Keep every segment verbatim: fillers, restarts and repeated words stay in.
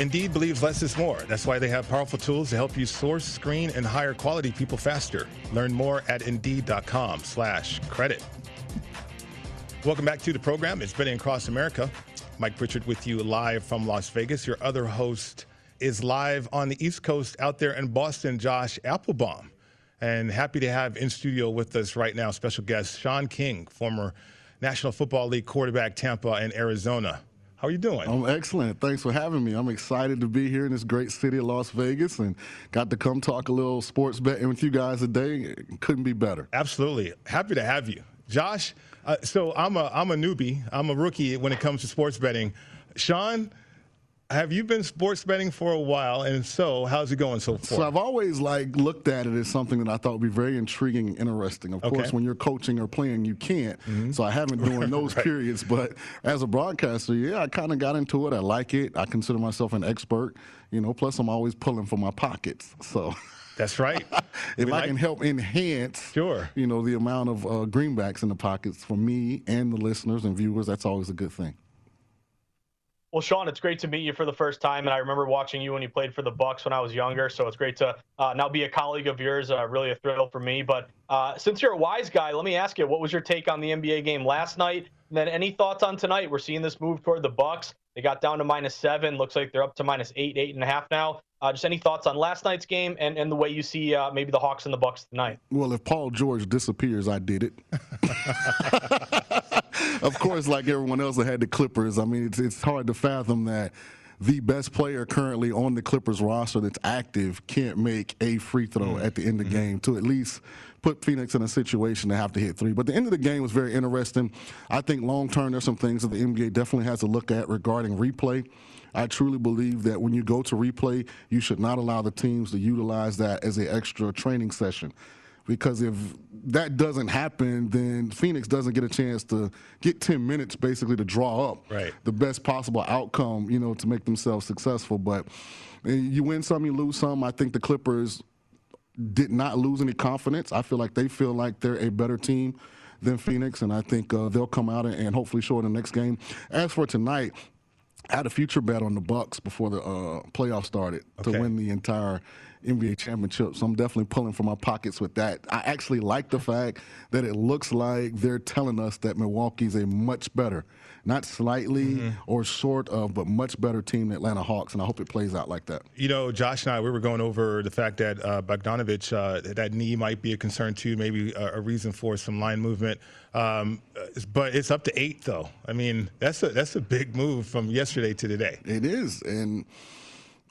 Indeed believes less is more. That's why they have powerful tools to help you source, screen, and hire quality people faster. Learn more at Indeed.com slash credit. Welcome back to the program. It's Betting Across America. Mike Pritchard with you live from Las Vegas. Your other host is live on the East Coast out there in Boston, Josh Appelbaum. And happy to have in studio with us right now, special guest Sean King, former National Football League quarterback, Tampa and Arizona. How are you doing? I'm excellent. Thanks for having me. I'm excited to be here in this great city of Las Vegas and got to come talk a little sports betting with you guys today. Couldn't be better. Absolutely. Happy to have you. Josh, uh, so I'm a I'm a newbie. I'm a rookie when it comes to sports betting. Sean, have you been sports betting for a while? And so, how's it going so far? So I've always like looked at it as something that I thought would be very intriguing and interesting. Of okay. course, when you're coaching or playing, you can't. Mm-hmm. So I haven't during those right. periods. But as a broadcaster, yeah, I kind of got into it. I like it. I consider myself an expert. You know, plus I'm always pulling for my pockets. So. That's right. if we I like, can help enhance, sure. you know, the amount of uh, greenbacks in the pockets for me and the listeners and viewers, that's always a good thing. Well, Sean, it's great to meet you for the first time, and I remember watching you when you played for the Bucs when I was younger, so it's great to uh, now be a colleague of yours, uh, really a thrill for me. But uh, since you're a wise guy, let me ask you, what was your take on the N B A game last night? And then any thoughts on tonight? We're seeing this move toward the Bucs. They got down to minus seven. Looks like they're up to minus eight, eight and a half now. Uh, just any thoughts on last night's game and, and the way you see uh, maybe the Hawks and the Bucs tonight? Well, if Paul George disappears, I did it. Of course, like everyone else, I had the Clippers. I mean, it's it's hard to fathom that the best player currently on the Clippers roster that's active can't make a free throw mm-hmm. at the end of the mm-hmm. game to at least put Phoenix in a situation to have to hit three. But the end of the game was very interesting. I think long-term there's some things that the N B A definitely has to look at regarding replay. I truly believe that when you go to replay, you should not allow the teams to utilize that as an extra training session. Because if that doesn't happen, then Phoenix doesn't get a chance to get ten minutes basically to draw up right. the best possible outcome, you know, to make themselves successful. But you win some, you lose some. I think the Clippers did not lose any confidence. I feel like they feel like they're a better team than Phoenix, and I think uh, they'll come out and hopefully show in the next game. As for tonight, I had a future bet on the Bucs before the uh, playoffs started okay. to win the entire N B A championship. So I'm definitely pulling from my pockets with that. I actually like the fact that it looks like they're telling us that Milwaukee's a much better, not slightly mm-hmm. or short of, but much better team than Atlanta Hawks. And I hope it plays out like that. You know, Josh and I, we were going over the fact that uh, Bogdanovich, uh, that knee might be a concern too, maybe a, a reason for some line movement. Um, but it's up to eight, though. I mean, that's a, that's a big move from yesterday to today. It is. And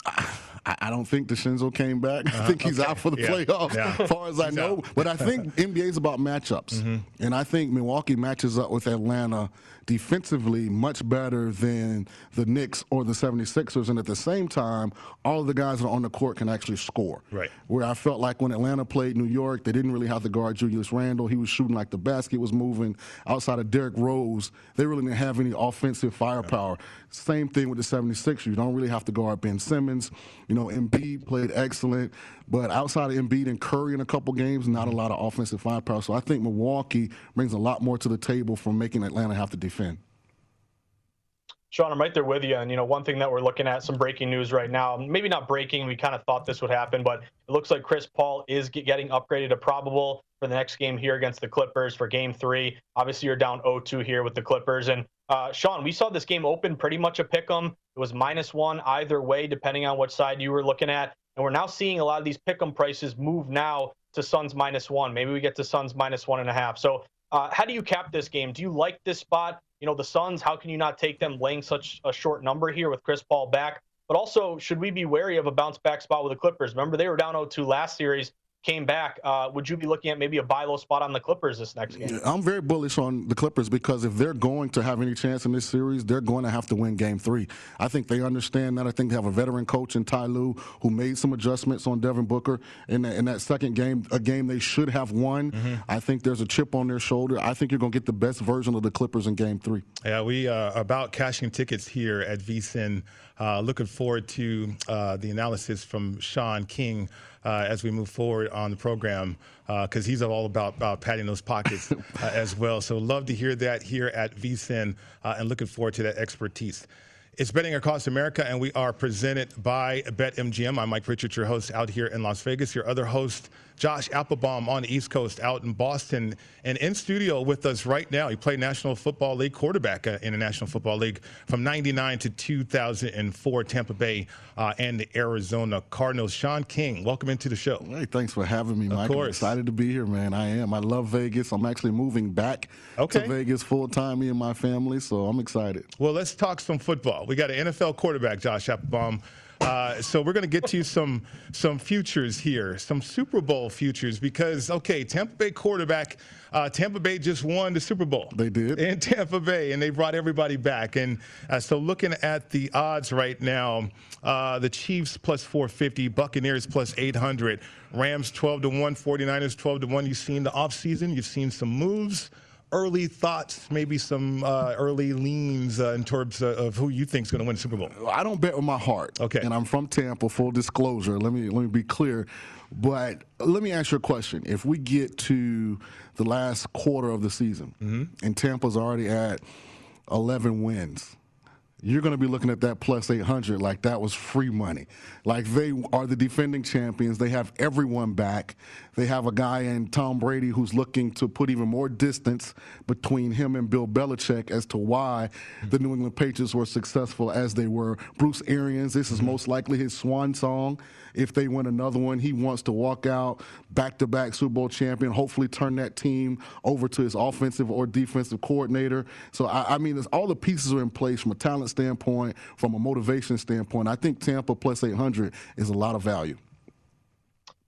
I, I don't think DiCenzo came back. Uh-huh. I think he's okay. out for the yeah. playoffs, yeah. as far as I he's know. Out. But I think N B A is about matchups. Mm-hmm. And I think Milwaukee matches up with Atlanta defensively much better than the Knicks or the seventy-sixers. And at the same time, all of the guys that are on the court can actually score. Right. Where I felt like when Atlanta played New York, they didn't really have to guard Julius Randle. He was shooting like the basket was moving. Outside of Derrick Rose, they really didn't have any offensive firepower. Yeah. Same thing with the seventy-sixers. You don't really have to guard Ben Simmons. You know, Embiid played excellent. But outside of Embiid and Curry in a couple games, not a lot of offensive firepower. So I think Milwaukee brings a lot more to the table from making Atlanta have to defend. Sean, I'm right there with you. And, you know, one thing that we're looking at, some breaking news right now, maybe not breaking, we kind of thought this would happen, but it looks like Chris Paul is getting upgraded to probable for the next game here against the Clippers for game three. Obviously, you're down oh two here with the Clippers. And, uh, Sean, we saw this game open pretty much a pick 'em. It was minus one either way, depending on what side you were looking at. And we're now seeing a lot of these pick 'em prices move now to Suns minus one. Maybe we get to Suns minus one and a half. So uh, how do you cap this game? Do you like this spot? You know, the Suns, how can you not take them laying such a short number here with Chris Paul back? But also, should we be wary of a bounce-back spot with the Clippers? Remember, they were down oh two last series, came back. Uh, would you be looking at maybe a buy-low spot on the Clippers this next game? I'm very bullish on the Clippers because if they're going to have any chance in this series, they're going to have to win game three. I think they understand that. I think they have a veteran coach in Ty Lue who made some adjustments on Devin Booker in, the, in that second game, a game they should have won. Mm-hmm. I think there's a chip on their shoulder. I think you're going to get the best version of the Clippers in game three. Yeah, we are about cashing tickets here at V S I N. Uh, looking forward to uh, the analysis from Sean King Uh, as we move forward on the program, because uh, he's all about, about padding those pockets uh, as well. So love to hear that here at V S I N uh, and looking forward to that expertise. It's Betting Across America, and we are presented by BetMGM. I'm Mike Pritchard, your host out here in Las Vegas. Your other host, Josh Appelbaum, on the East Coast out in Boston. And in studio with us right now, he played National Football League quarterback uh, in the National Football League from ninety-nine to two thousand four, Tampa Bay uh, and the Arizona Cardinals. Sean King, welcome into the show. Hey, thanks for having me, Mike. Of course. I'm excited to be here, man. I am. I love Vegas. I'm actually moving back okay. to Vegas full-time, me and my family, so I'm excited. Well, let's talk some football. We got an N F L quarterback, Josh Appelbaum. Uh, so we're going to get to some some futures here, some Super Bowl futures, because, okay, Tampa Bay quarterback, uh, Tampa Bay just won the Super Bowl. They did. In Tampa Bay, and they brought everybody back. And uh, so looking at the odds right now, uh, the Chiefs plus four fifty, Buccaneers plus eight hundred, Rams twelve to one, forty-niners twelve to one. You've seen the offseason. You've seen some moves. Early thoughts, maybe some uh, early leans uh, in terms of, of who you think is going to win the Super Bowl. I don't bet with my heart. Okay. And I'm from Tampa, full disclosure. Let me let me be clear. But let me ask you a question. If we get to the last quarter of the season, mm-hmm. and Tampa's already at eleven wins, you're going to be looking at that plus eight hundred like that was free money. Like they are the defending champions. They have everyone back. They have a guy in Tom Brady who's looking to put even more distance between him and Bill Belichick as to why mm-hmm. the New England Patriots were successful as they were. Bruce Arians, this is mm-hmm. most likely his swan song. If they win another one, he wants to walk out back-to-back Super Bowl champion, hopefully turn that team over to his offensive or defensive coordinator. So, I, I mean, it's, all the pieces are in place from a talent standpoint, from a motivation standpoint. I think Tampa plus eight hundred is a lot of value.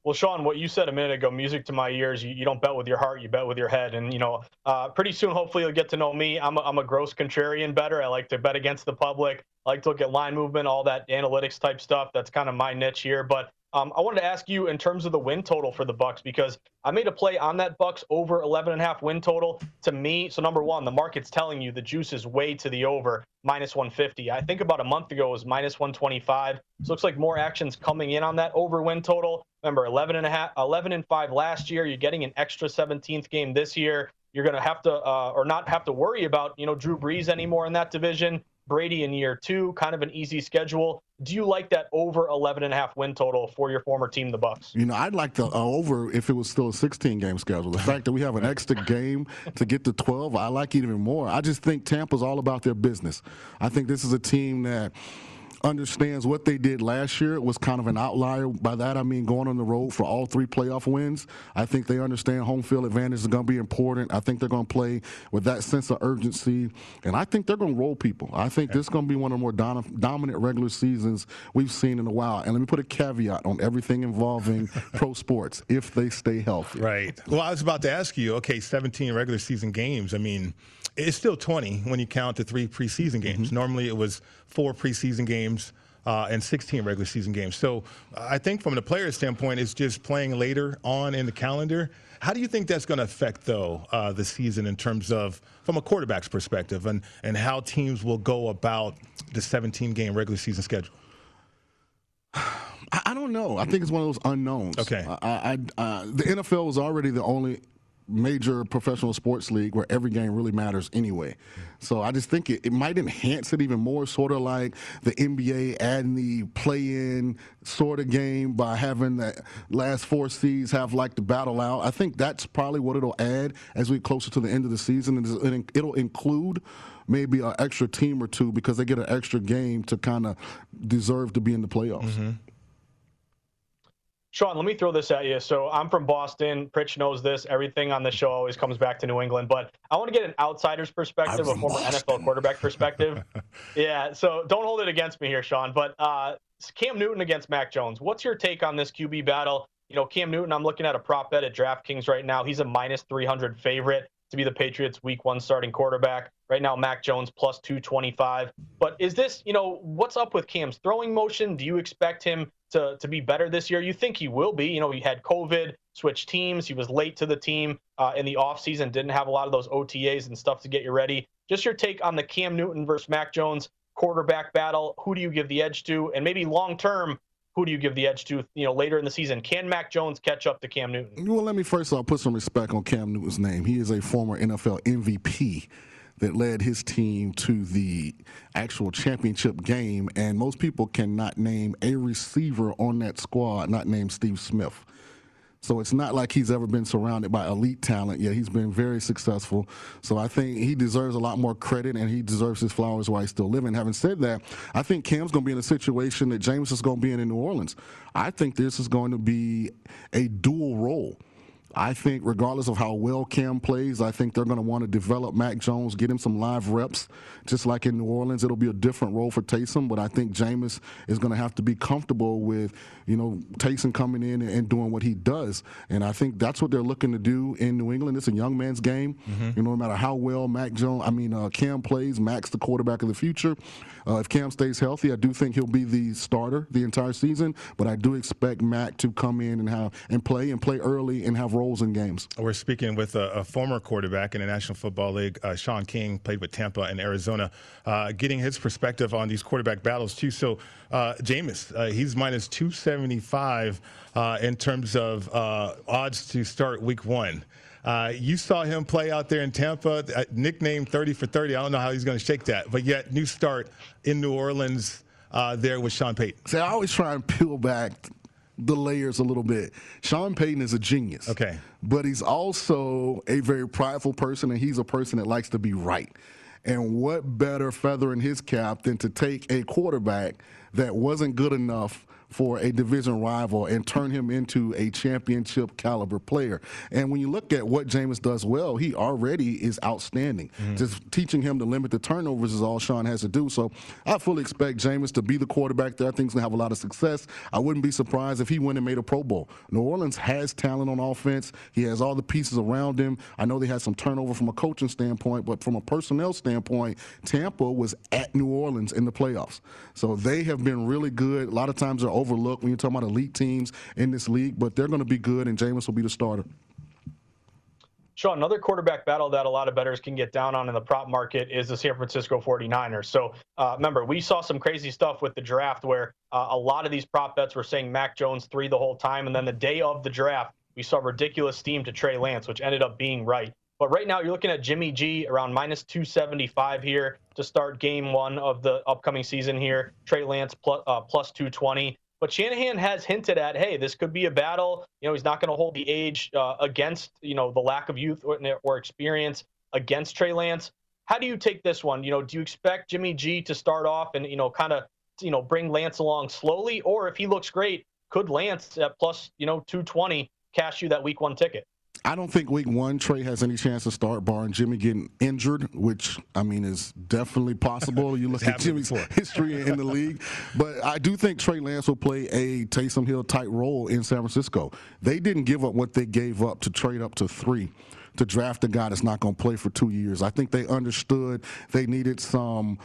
Well, Sean, what you said a minute ago, music to my ears. You, you don't bet with your heart, you bet with your head. And, you know, uh, pretty soon, hopefully, you'll get to know me. I'm a, I'm a gross contrarian better. I like to bet against the public. I like to look at line movement, all that analytics type stuff. That's kind of my niche here. But um, I wanted to ask you in terms of the win total for the Bucs, because I made a play on that Bucs over eleven and a half win total to me. So, number one, the market's telling you the juice is way to the over, minus one fifty. I think about a month ago it was minus one twenty-five. So it looks like more action's coming in on that over win total. Remember, eleven and a half, eleven and five last year. You're getting an extra seventeenth game this year. You're going to have to uh, or not have to worry about, you know, Drew Brees anymore in that division. Brady in year two, kind of an easy schedule. Do you like that over eleven and a half win total for your former team, the Bucs? You know, I'd like the uh, over if it was still a sixteen-game schedule. The fact that we have an extra game to get to twelve, I like it even more. I just think Tampa's all about their business. I think this is a team that understands what they did last year. It was kind of an outlier. By that, I mean going on the road for all three playoff wins. I think they understand home field advantage is going to be important. I think they're going to play with that sense of urgency, and I think they're going to roll people. I think okay. this is going to be one of the more don- dominant regular seasons we've seen in a while. And let me put a caveat on everything involving pro sports, if they stay healthy. Right. Well, I was about to ask you, okay, seventeen regular season games. I mean, it's still twenty when you count the three preseason games. Mm-hmm. Normally it was four preseason games uh, and sixteen regular season games. So I think from the player's standpoint, it's just playing later on in the calendar. How do you think that's going to affect, though, uh, the season in terms of from a quarterback's perspective and, and how teams will go about the seventeen-game regular season schedule? I don't know. I think it's one of those unknowns. Okay. I, I, I, the N F L was already the only – major professional sports league where every game really matters anyway. So I just think it, it might enhance it even more, sort of like the N B A adding the play-in sort of game by having the last four seeds have like the battle out. I think that's probably what it'll add as we get closer to the end of the season. And it'll include maybe an extra team or two because they get an extra game to kind of deserve to be in the playoffs. Mm-hmm. Sean, let me throw this at you. So I'm from Boston. Pritch knows this. Everything on the show always comes back to New England. But I want to get an outsider's perspective, a former N F L quarterback perspective. Yeah, so don't hold it against me here, Sean. But uh, Cam Newton against Mac Jones. What's your take on this Q B battle? You know, Cam Newton, I'm looking at a prop bet at DraftKings right now. He's a minus three hundred favorite to be the Patriots' week one starting quarterback. Right now, Mac Jones plus two twenty-five. But is this, you know, what's up with Cam's throwing motion? Do you expect him to, to be better this year? You think he will be. You know, he had COVID, switched teams. He was late to the team uh, in the offseason, didn't have a lot of those O T As and stuff to get you ready. Just your take on the Cam Newton versus Mac Jones quarterback battle. Who do you give the edge to? And maybe long-term, who do you give the edge to, you know, later in the season? Can Mac Jones catch up to Cam Newton? Well, let me first of all put some respect on Cam Newton's name. He is a former N F L M V P that led his team to the actual championship game, and most people cannot name a receiver on that squad not named Steve Smith. So it's not like he's ever been surrounded by elite talent. Yeah, he's been very successful. So I think he deserves a lot more credit, and he deserves his flowers while he's still living. Having said that, I think Cam's going to be in a situation that Jameis is going to be in in New Orleans. I think this is going to be a dual role. I think regardless of how well Cam plays, I think they're going to want to develop Mac Jones, get him some live reps. Just like in New Orleans, it'll be a different role for Taysom, but I think Jameis is going to have to be comfortable with, you know, Taysom coming in and doing what he does. And I think that's what they're looking to do in New England. It's a young man's game. Mm-hmm. You know, no matter how well Mac Jones, I mean, uh, Cam plays, Mac's the quarterback of the future. Uh, if Cam stays healthy, I do think he'll be the starter the entire season, but I do expect Mac to come in and have and play and play early and have roles in games. We're speaking with a, a former quarterback in the National Football League, uh, Sean King, played with Tampa and Arizona, uh, getting his perspective on these quarterback battles too. So uh, Jameis, uh, he's minus two seventy-five uh, in terms of uh, odds to start week one. Uh, you saw him play out there in Tampa, uh, nicknamed thirty for thirty. I don't know how he's going to shake that, but yet new start in New Orleans uh, there with Sean Payton. See, I always try and peel back the layers a little bit. Sean Payton is a genius. Okay. But he's also a very prideful person, and he's a person that likes to be right. And what better feather in his cap than to take a quarterback that wasn't good enough for a division rival and turn him into a championship caliber player. And when you look at what Jameis does well, he already is outstanding. Mm-hmm. Just teaching him to limit the turnovers is all Sean has to do. So I fully expect Jameis to be the quarterback there. I think he's going to have a lot of success. I wouldn't be surprised if he went and made a Pro Bowl. New Orleans has talent on offense. He has all the pieces around him. I know they had some turnover from a coaching standpoint, but from a personnel standpoint, Tampa was at New Orleans in the playoffs. So they have been really good. A lot of times they're overlooked when you're talking about elite teams in this league, but they're going to be good, and Jameis will be the starter. Sean, another quarterback battle that a lot of bettors can get down on in the prop market is the San Francisco forty-niners. So uh, remember, we saw some crazy stuff with the draft where uh, a lot of these prop bets were saying Mac Jones three the whole time, and then the day of the draft, we saw ridiculous steam to Trey Lance, which ended up being right. But right now, you're looking at Jimmy G around minus two seventy-five here to start game one of the upcoming season here. Trey Lance plus, uh, plus two twenty. But Shanahan has hinted at, hey, this could be a battle. You know, he's not going to hold the age uh, against, you know, the lack of youth or, or experience against Trey Lance. How do you take this one? You know, do you expect Jimmy G to start off and, you know, kind of, you know, bring Lance along slowly? Or if he looks great, could Lance at plus, you know, two twenty cash you that week one ticket? I don't think week one Trey has any chance to start, barring Jimmy getting injured, which, I mean, is definitely possible. You look at Jimmy's history in the league. But I do think Trey Lance will play a Taysom Hill-type role in San Francisco. They didn't give up what they gave up to trade up to three to draft a guy that's not going to play for two years. I think they understood they needed some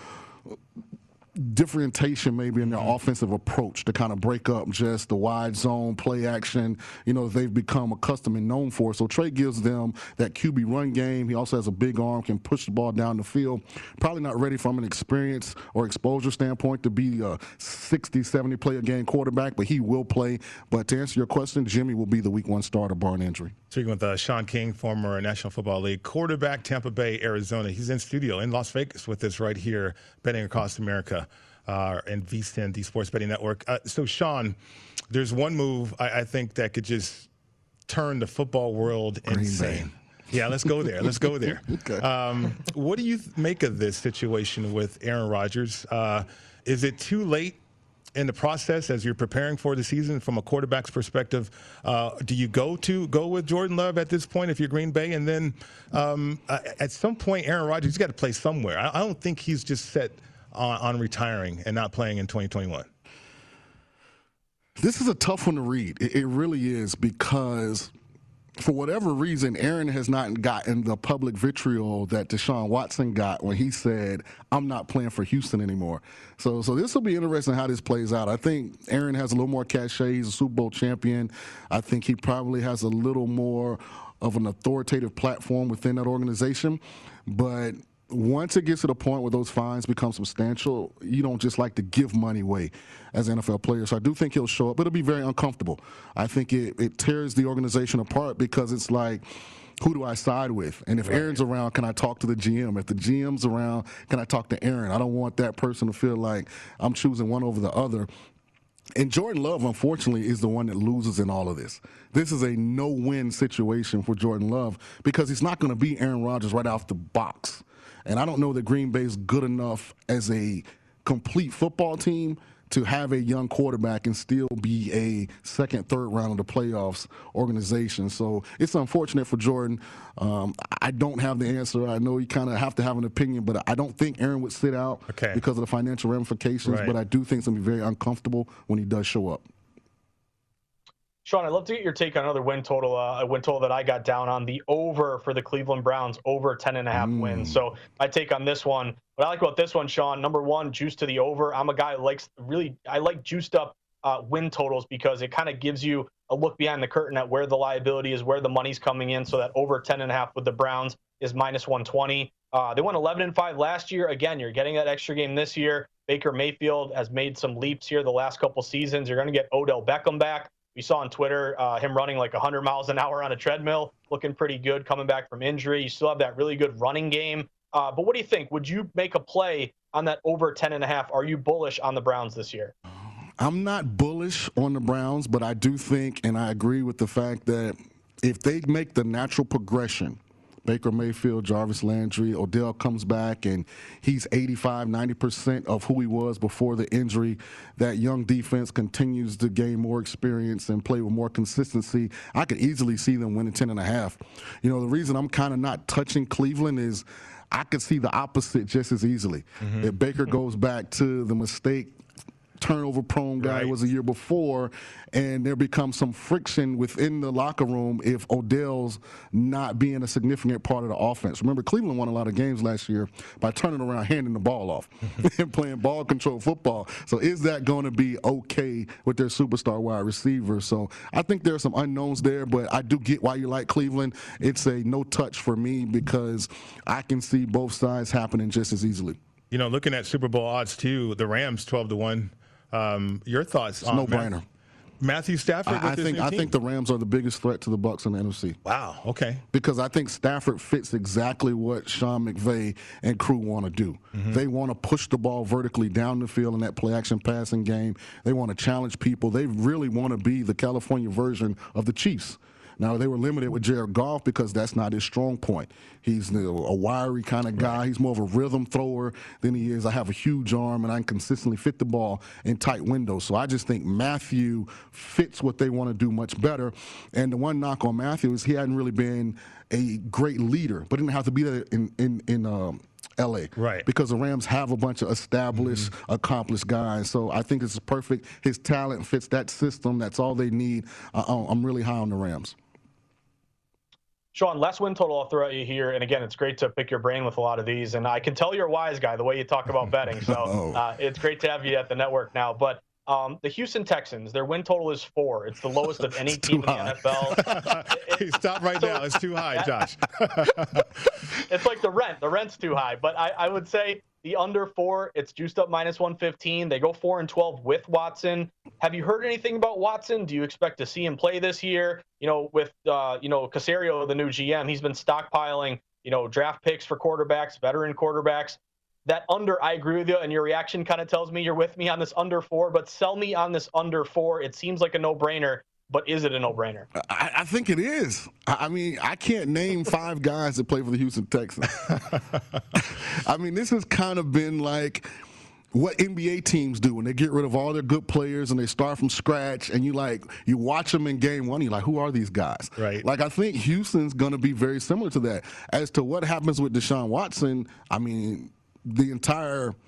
differentiation maybe in their offensive approach to kind of break up just the wide zone play action, you know, they've become accustomed and known for. So Trey gives them that Q B run game. He also has a big arm, can push the ball down the field. Probably not ready from an experience or exposure standpoint to be a sixty, seventy play a game quarterback, but he will play. But to answer your question, Jimmy will be the week one starter barring injury. Speaking with uh, Sean King, former National Football League quarterback, Tampa Bay, Arizona. He's in studio in Las Vegas with us right here, betting across America. Uh, and V S I N, the Sports Betting Network. Uh, so, Sean, there's one move I, I think that could just turn the football world Green insane. Bay. Yeah, let's go there. Let's go there. Okay. Um, what do you th- make of this situation with Aaron Rodgers? Uh, is it too late in the process as you're preparing for the season from a quarterback's perspective? Uh, do you go to go with Jordan Love at this point if you're Green Bay? And then um, uh, at some point, Aaron Rodgers has got to play somewhere. I, I don't think he's just set – On, on retiring and not playing in twenty twenty-one? This is a tough one to read. It, it really is, because for whatever reason, Aaron has not gotten the public vitriol that Deshaun Watson got when he said, I'm not playing for Houston anymore. So so this will be interesting how this plays out. I think Aaron has a little more cachet. He's a Super Bowl champion. I think he probably has a little more of an authoritative platform within that organization. But once it gets to the point where those fines become substantial, you don't just like to give money away as an N F L player. So I do think he'll show up, but it'll be very uncomfortable. I think it, it tears the organization apart, because it's like, who do I side with? And if right. Aaron's around, can I talk to the G M? If the G M's around, can I talk to Aaron? I don't want that person to feel like I'm choosing one over the other. And Jordan Love, unfortunately, is the one that loses in all of this. This is a no-win situation for Jordan Love, because he's not going to be Aaron Rodgers right off the box. And I don't know that Green Bay is good enough as a complete football team to have a young quarterback and still be a second, third round of the playoffs organization. So it's unfortunate for Jordan. Um, I don't have the answer. I know you kind of have to have an opinion, but I don't think Aaron would sit out okay. because of the financial ramifications. Right. But I do think it's going to be very uncomfortable when he does show up. Sean, I'd love to get your take on another win total, uh, a win total that I got down on, the over for the Cleveland Browns, over ten and a half mm. wins. So my take on this one, what I like about this one, Sean, number one, juice to the over. I'm a guy who likes really, I like juiced up uh, win totals, because it kind of gives you a look behind the curtain at where the liability is, where the money's coming in. So that over ten and a half with the Browns is minus one twenty. Uh, they won eleven and five last year. Again, you're getting that extra game this year. Baker Mayfield has made some leaps here the last couple seasons. You're going to get Odell Beckham back. We saw on Twitter uh, him running like one hundred miles an hour on a treadmill, looking pretty good, coming back from injury. You still have that really good running game. Uh, but what do you think? Would you make a play on that over ten and a half? Are you bullish on the Browns this year? I'm not bullish on the Browns, but I do think, and I agree with the fact that if they make the natural progression, Baker Mayfield, Jarvis Landry, Odell comes back, and he's eighty-five, ninety percent of who he was before the injury. That young defense continues to gain more experience and play with more consistency. I could easily see them winning ten and a half. You know, the reason I'm kind of not touching Cleveland is I could see the opposite just as easily. Mm-hmm. If Baker goes back to the mistake turnover-prone guy right. was a year before, and there becomes some friction within the locker room if Odell's not being a significant part of the offense. Remember, Cleveland won a lot of games last year by turning around, handing the ball off, and playing ball-control football. So is that going to be okay with their superstar wide receiver? So I think there are some unknowns there, but I do get why you like Cleveland. It's a no-touch for me, because I can see both sides happening just as easily. You know, looking at Super Bowl odds, too, the Rams twelve to one. Um, your thoughts it's on no brainer. Matthew Stafford? I, with I this think new I team? think the Rams are the biggest threat to the Bucs in the N F C. Wow. Okay. Because I think Stafford fits exactly what Sean McVay and crew want to do. Mm-hmm. They want to push the ball vertically down the field in that play-action passing game. They want to challenge people. They really want to be the California version of the Chiefs. Now, they were limited with Jared Goff because that's not his strong point. He's a wiry kind of guy. He's more of a rhythm thrower than he is. I have a huge arm, and I can consistently fit the ball in tight windows. So I just think Matthew fits what they want to do much better. And the one knock on Matthew is he hadn't really been a great leader, but didn't have to be that in in, in um, L A Right. Because the Rams have a bunch of established, mm-hmm. accomplished guys. So I think it's perfect. His talent fits that system. That's all they need. Uh, I'm really high on the Rams. Sean, last win total I'll throw at you here. And, again, it's great to pick your brain with a lot of these. And I can tell you're a wise guy the way you talk about betting. So uh, it's great to have you at the network now. But um, the Houston Texans, their win total is four. It's the lowest of any team in the N F L. it, it, Stop right so, now. It's too high, Josh. It's like the rent. The rent's too high. But I, I would say the under four, it's juiced up minus one fifteen. They go four and twelve with Watson. Have you heard anything about Watson? Do you expect to see him play this year? You know, with, uh, you know, Caserio, the new G M, he's been stockpiling, you know, draft picks for quarterbacks, veteran quarterbacks. That under, I agree with you, and your reaction kind of tells me you're with me on this under four, but sell me on this under four. It seems like a no-brainer. But is it a no-brainer? I, I think it is. I mean, I can't name five guys that play for the Houston Texans. I mean, this has kind of been like what N B A teams do when they get rid of all their good players and they start from scratch, and you like you watch them in game one, you're like, who are these guys? Right. Like, I think Houston's going to be very similar to that. As to what happens with Deshaun Watson, I mean, the entire –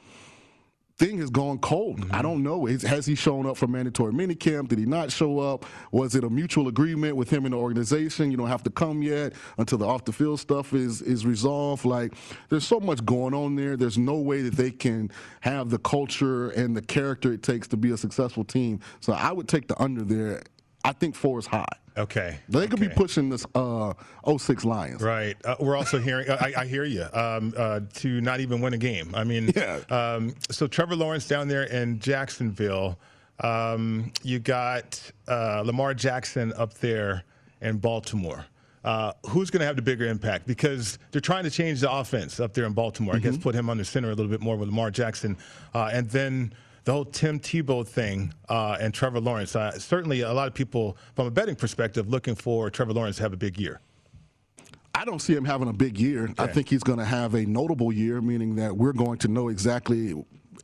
thing has gone cold. Mm-hmm. I don't know. Has he shown up for mandatory minicamp? Did he not show up? Was it a mutual agreement with him and the organization? You don't have to come yet until the off-the-field stuff is is resolved. Like, there's so much going on there. There's no way that they can have the culture and the character it takes to be a successful team. So I would take the under there. I think four is high. Okay. They could okay. be pushing this uh, oh six Lions. Right. Uh, we're also hearing, I, I hear you, um, uh, to not even win a game. I mean, yeah. um, so Trevor Lawrence down there in Jacksonville. Um, you got uh, Lamar Jackson up there in Baltimore. Uh, who's going to have the bigger impact? Because they're trying to change the offense up there in Baltimore. Mm-hmm. I guess put him under center a little bit more with Lamar Jackson. Uh, and then the whole Tim Tebow thing uh, and Trevor Lawrence, uh, certainly a lot of people from a betting perspective looking for Trevor Lawrence to have a big year. I don't see him having a big year. Okay. I think he's going to have a notable year, meaning that we're going to know exactly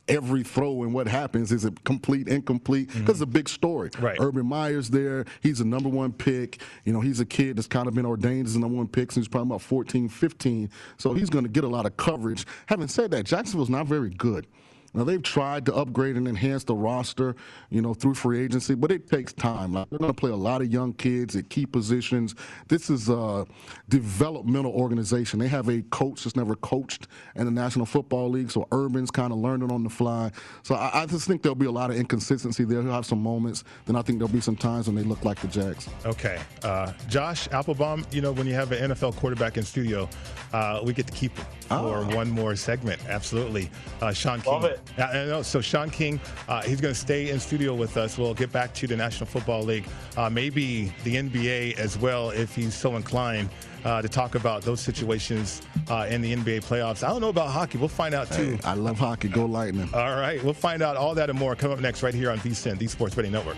every throw and what happens. Is it complete, incomplete? Because mm-hmm. it's a big story. Right. Urban Meyer's there. He's a number one pick. You know, he's a kid that's kind of been ordained as a number one pick since probably about fourteen, fifteen. So he's going to get a lot of coverage. Having said that, Jacksonville's not very good. Now, they've tried to upgrade and enhance the roster, you know, through free agency, but it takes time. Like, they're going to play a lot of young kids at key positions. This is a developmental organization. They have a coach that's never coached in the National Football League, so Urban's kind of learning on the fly. So I, I just think there'll be a lot of inconsistency there. He'll have some moments. Then I think there'll be some times when they look like the Jags. Okay. Uh, Josh Appelbaum, you know, when you have an N F L quarterback in studio, uh, we get to keep it for oh. one more segment. Absolutely. Uh, Sean King. Love it. I know. So Sean King, uh, he's going to stay in studio with us. We'll get back to the National Football League, uh, maybe the N B A as well, if he's so inclined uh, to talk about those situations uh, in the N B A playoffs. I don't know about hockey. We'll find out, too. Hey, I love hockey. Go Lightning. All right. We'll find out all that and more coming up next right here on V S I N, the Sports Betting Network.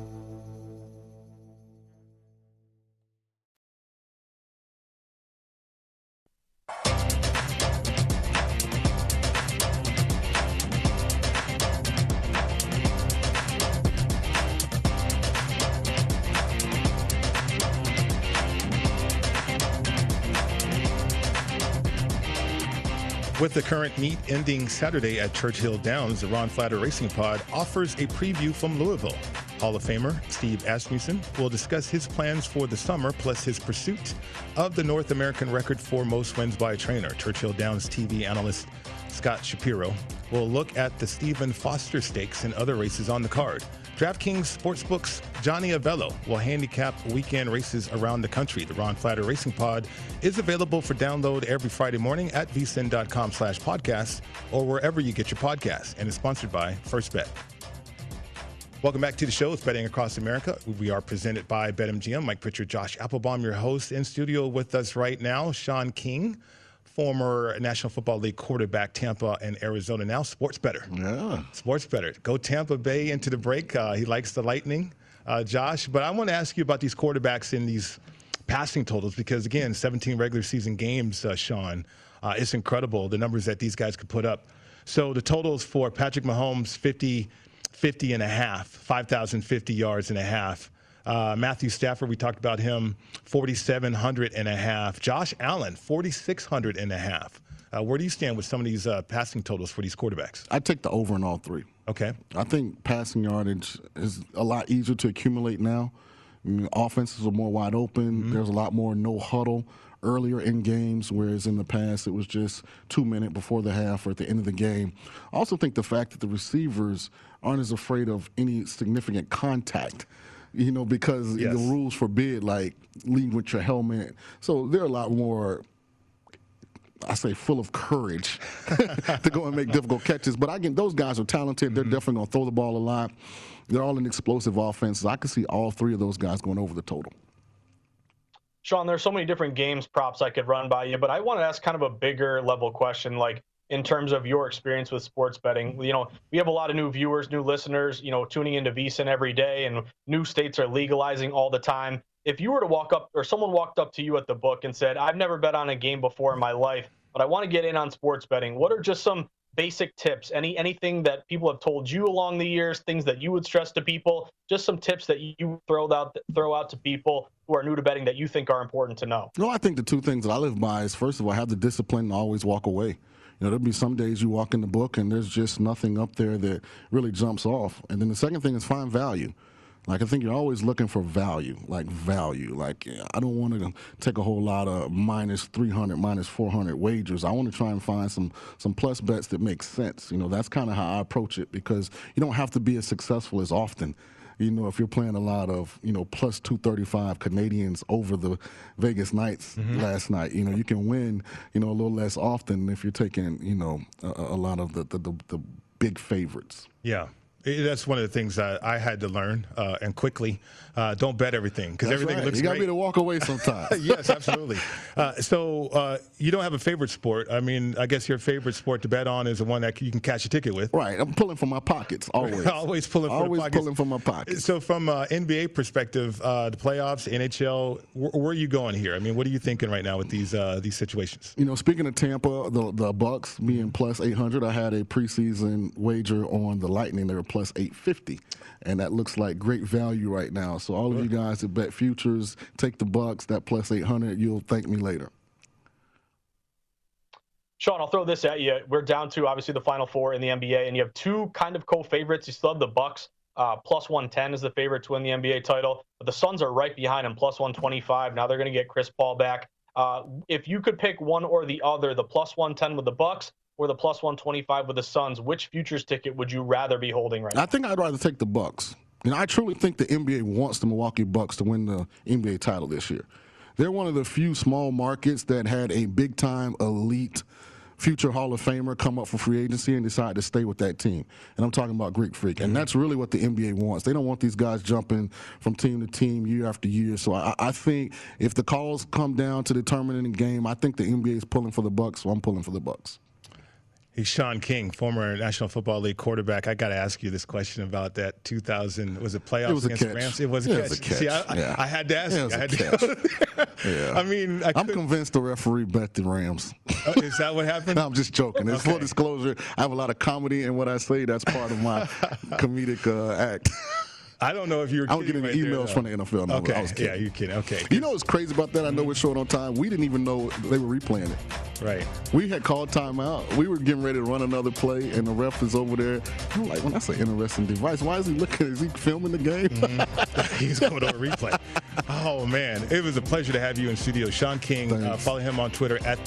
With the current meet ending Saturday at Churchill Downs, the Ron Flatter Racing Pod offers a preview from Louisville. Hall of Famer Steve Asmussen will discuss his plans for the summer, plus his pursuit of the North American record for most wins by a trainer. Churchill Downs T V analyst Scott Shapiro will look at the Stephen Foster Stakes and other races on the card. DraftKings Sportsbook's Johnny Avello will handicap weekend races around the country. The Ron Flatter Racing Pod is available for download every Friday morning at vsin.com slash podcast or wherever you get your podcasts, and is sponsored by First Bet. Welcome back to the show. It's Betting Across America. We are presented by BetMGM. Mike Pritchard, Josh Appelbaum, your host in studio with us right now. Sean King, former National Football League quarterback, Tampa and Arizona, now sports better. Yeah. Sports better. Go Tampa Bay into the break. Uh, he likes the Lightning, uh, Josh. But I want to ask you about these quarterbacks in these passing totals because, again, seventeen regular season games, uh, Sean, uh, it's incredible the numbers that these guys could put up. So the totals for Patrick Mahomes, fifty, fifty and a half, five thousand fifty yards and a half. Uh, Matthew Stafford, we talked about him, forty-seven hundred and a half. Josh Allen, forty-six hundred and a half. Uh, where do you stand with some of these uh, passing totals for these quarterbacks? I take the over in all three. Okay. I think passing yardage is a lot easier to accumulate now. I mean, offenses are more wide open. Mm-hmm. There's a lot more no huddle earlier in games, whereas in the past it was just two minutes before the half or at the end of the game. I also think the fact that the receivers aren't as afraid of any significant contact. You know, because yes. The rules forbid, like, leading with your helmet. So they're a lot more, I say, full of courage to go and make difficult catches. But, again, those guys are talented. Mm-hmm. They're definitely going to throw the ball a lot. They're all in explosive offenses. I could see all three of those guys going over the total. Sean, there's so many different games props I could run by you, but I want to ask kind of a bigger level question, like, in terms of your experience with sports betting. You know, we have a lot of new viewers, new listeners, you know, tuning into VSiN every day, and new states are legalizing all the time. If you were to walk up, or someone walked up to you at the book and said, I've never bet on a game before in my life, but I want to get in on sports betting, what are just some basic tips, any anything that people have told you along the years, things that you would stress to people, just some tips that you throw out throw out to people who are new to betting that you think are important to know? No, I think the two things that I live by is, first of all, have the discipline to always walk away. You know, there'll be some days you walk in the book and there's just nothing up there that really jumps off. And then the second thing is find value. Like, I think you're always looking for value, like value. Like, I don't want to take a whole lot of minus three hundred, minus four hundred wagers. I want to try and find some some plus bets that make sense. You know, that's kind of how I approach it, because you don't have to be as successful as often. You know, if you're playing a lot of, you know, plus two thirty-five Canadians over the Vegas Knights mm-hmm. last night, you know, you can win, you know, a little less often if you're taking, you know, a, a lot of the, the, the, the big favorites. Yeah. That's one of the things that I had to learn, uh, and quickly. Uh, don't bet everything, because everything right. looks you gotta great. You got to be to walk away sometimes. Yes, absolutely. Uh, so uh, you don't have a favorite sport. I mean, I guess your favorite sport to bet on is the one that you can cash a ticket with. Right. I'm pulling from my pockets, always. always pulling from always my pockets. Always pulling from my pockets. So from uh, N B A perspective, uh, the playoffs, N H L, wh- where are you going here? I mean, what are you thinking right now with these uh, these situations? You know, speaking of Tampa, the, the Bucs being plus eight hundred, I had a preseason wager on the Lightning. They were plus eight fifty, and that looks like great value right now. So all of you guys that bet futures, take the Bucs, that plus eight hundred. You'll thank me later. Sean, I'll throw this at you. We're down to, obviously, the Final Four in the N B A, and you have two kind of co-favorites. You still have the Bucs, uh, plus one ten is the favorite to win the N B A title. But the Suns are right behind them, plus one twenty-five. Now they're going to get Chris Paul back. Uh, if you could pick one or the other, the plus one ten with the Bucs, or the plus one twenty-five with the Suns, which futures ticket would you rather be holding right now? I think I'd rather take the Bucs. And I truly think the N B A wants the Milwaukee Bucs to win the N B A title this year. They're one of the few small markets that had a big-time elite future Hall of Famer come up for free agency and decide to stay with that team. And I'm talking about Greek Freak. And that's really what the N B A wants. They don't want these guys jumping from team to team year after year. So I, I think if the calls come down to determining the game, I think the N B A is pulling for the Bucs, so I'm pulling for the Bucs. He's Sean King, former National Football League quarterback. I got to ask you this question about that two thousand. Was it playoffs it was against the Rams? It was a, it catch. was a catch. See, I, yeah. I, I had to ask. It was you. I, had to yeah. I mean, I I'm convinced the referee bet the Rams. Uh, is that what happened? No, I'm just joking. It's okay. Full disclosure. I have a lot of comedy in what I say. That's part of my comedic uh, act. I don't know if you were kidding. I don't get any emails from the N F L. No, okay. I was yeah, you're kidding. Okay. You know what's crazy about that? I know we're short on time. We didn't even know they were replaying it. Right. We had called timeout. We were getting ready to run another play, and the ref is over there. I'm like, well, that's an interesting device. Why is he looking? Is he filming the game? Mm-hmm. He's going to a replay. Oh, man. It was a pleasure to have you in studio. Sean King. Uh, follow him on Twitter at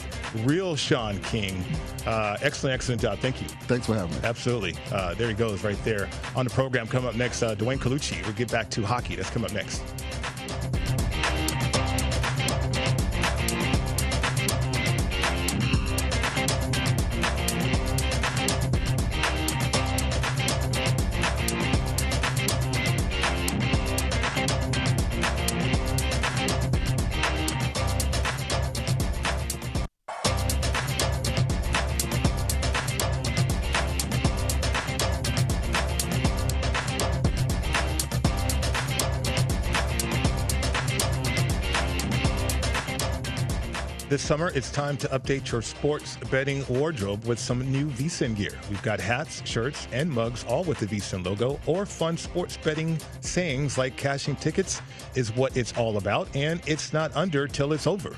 Real Sean King. Uh, excellent, excellent job. Thank you. Thanks for having me. Absolutely. Uh, there he goes right there on the program. Coming up next, uh, Dwayne Colucci. We'll get back to hockey. That's coming up next. This summer, it's time to update your sports betting wardrobe with some new VSiN gear. We've got hats, shirts, and mugs, all with the VSiN logo, or fun sports betting sayings like cashing tickets is what it's all about, and it's not under till it's over.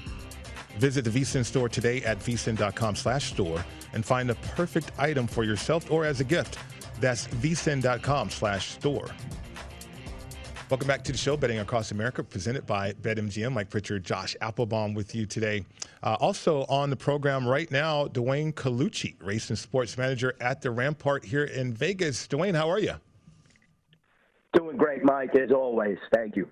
Visit the VSiN store today at vsin.com slash store and find the perfect item for yourself or as a gift. That's vsin.com slash store. Welcome back to the show, Betting Across America, presented by BetMGM. Mike Pritchard, Josh Appelbaum with you today. Uh, also on the program right now, Dwayne Colucci, race and sports manager at the Rampart here in Vegas. Dwayne, how are you? Doing great, Mike, as always. Thank you.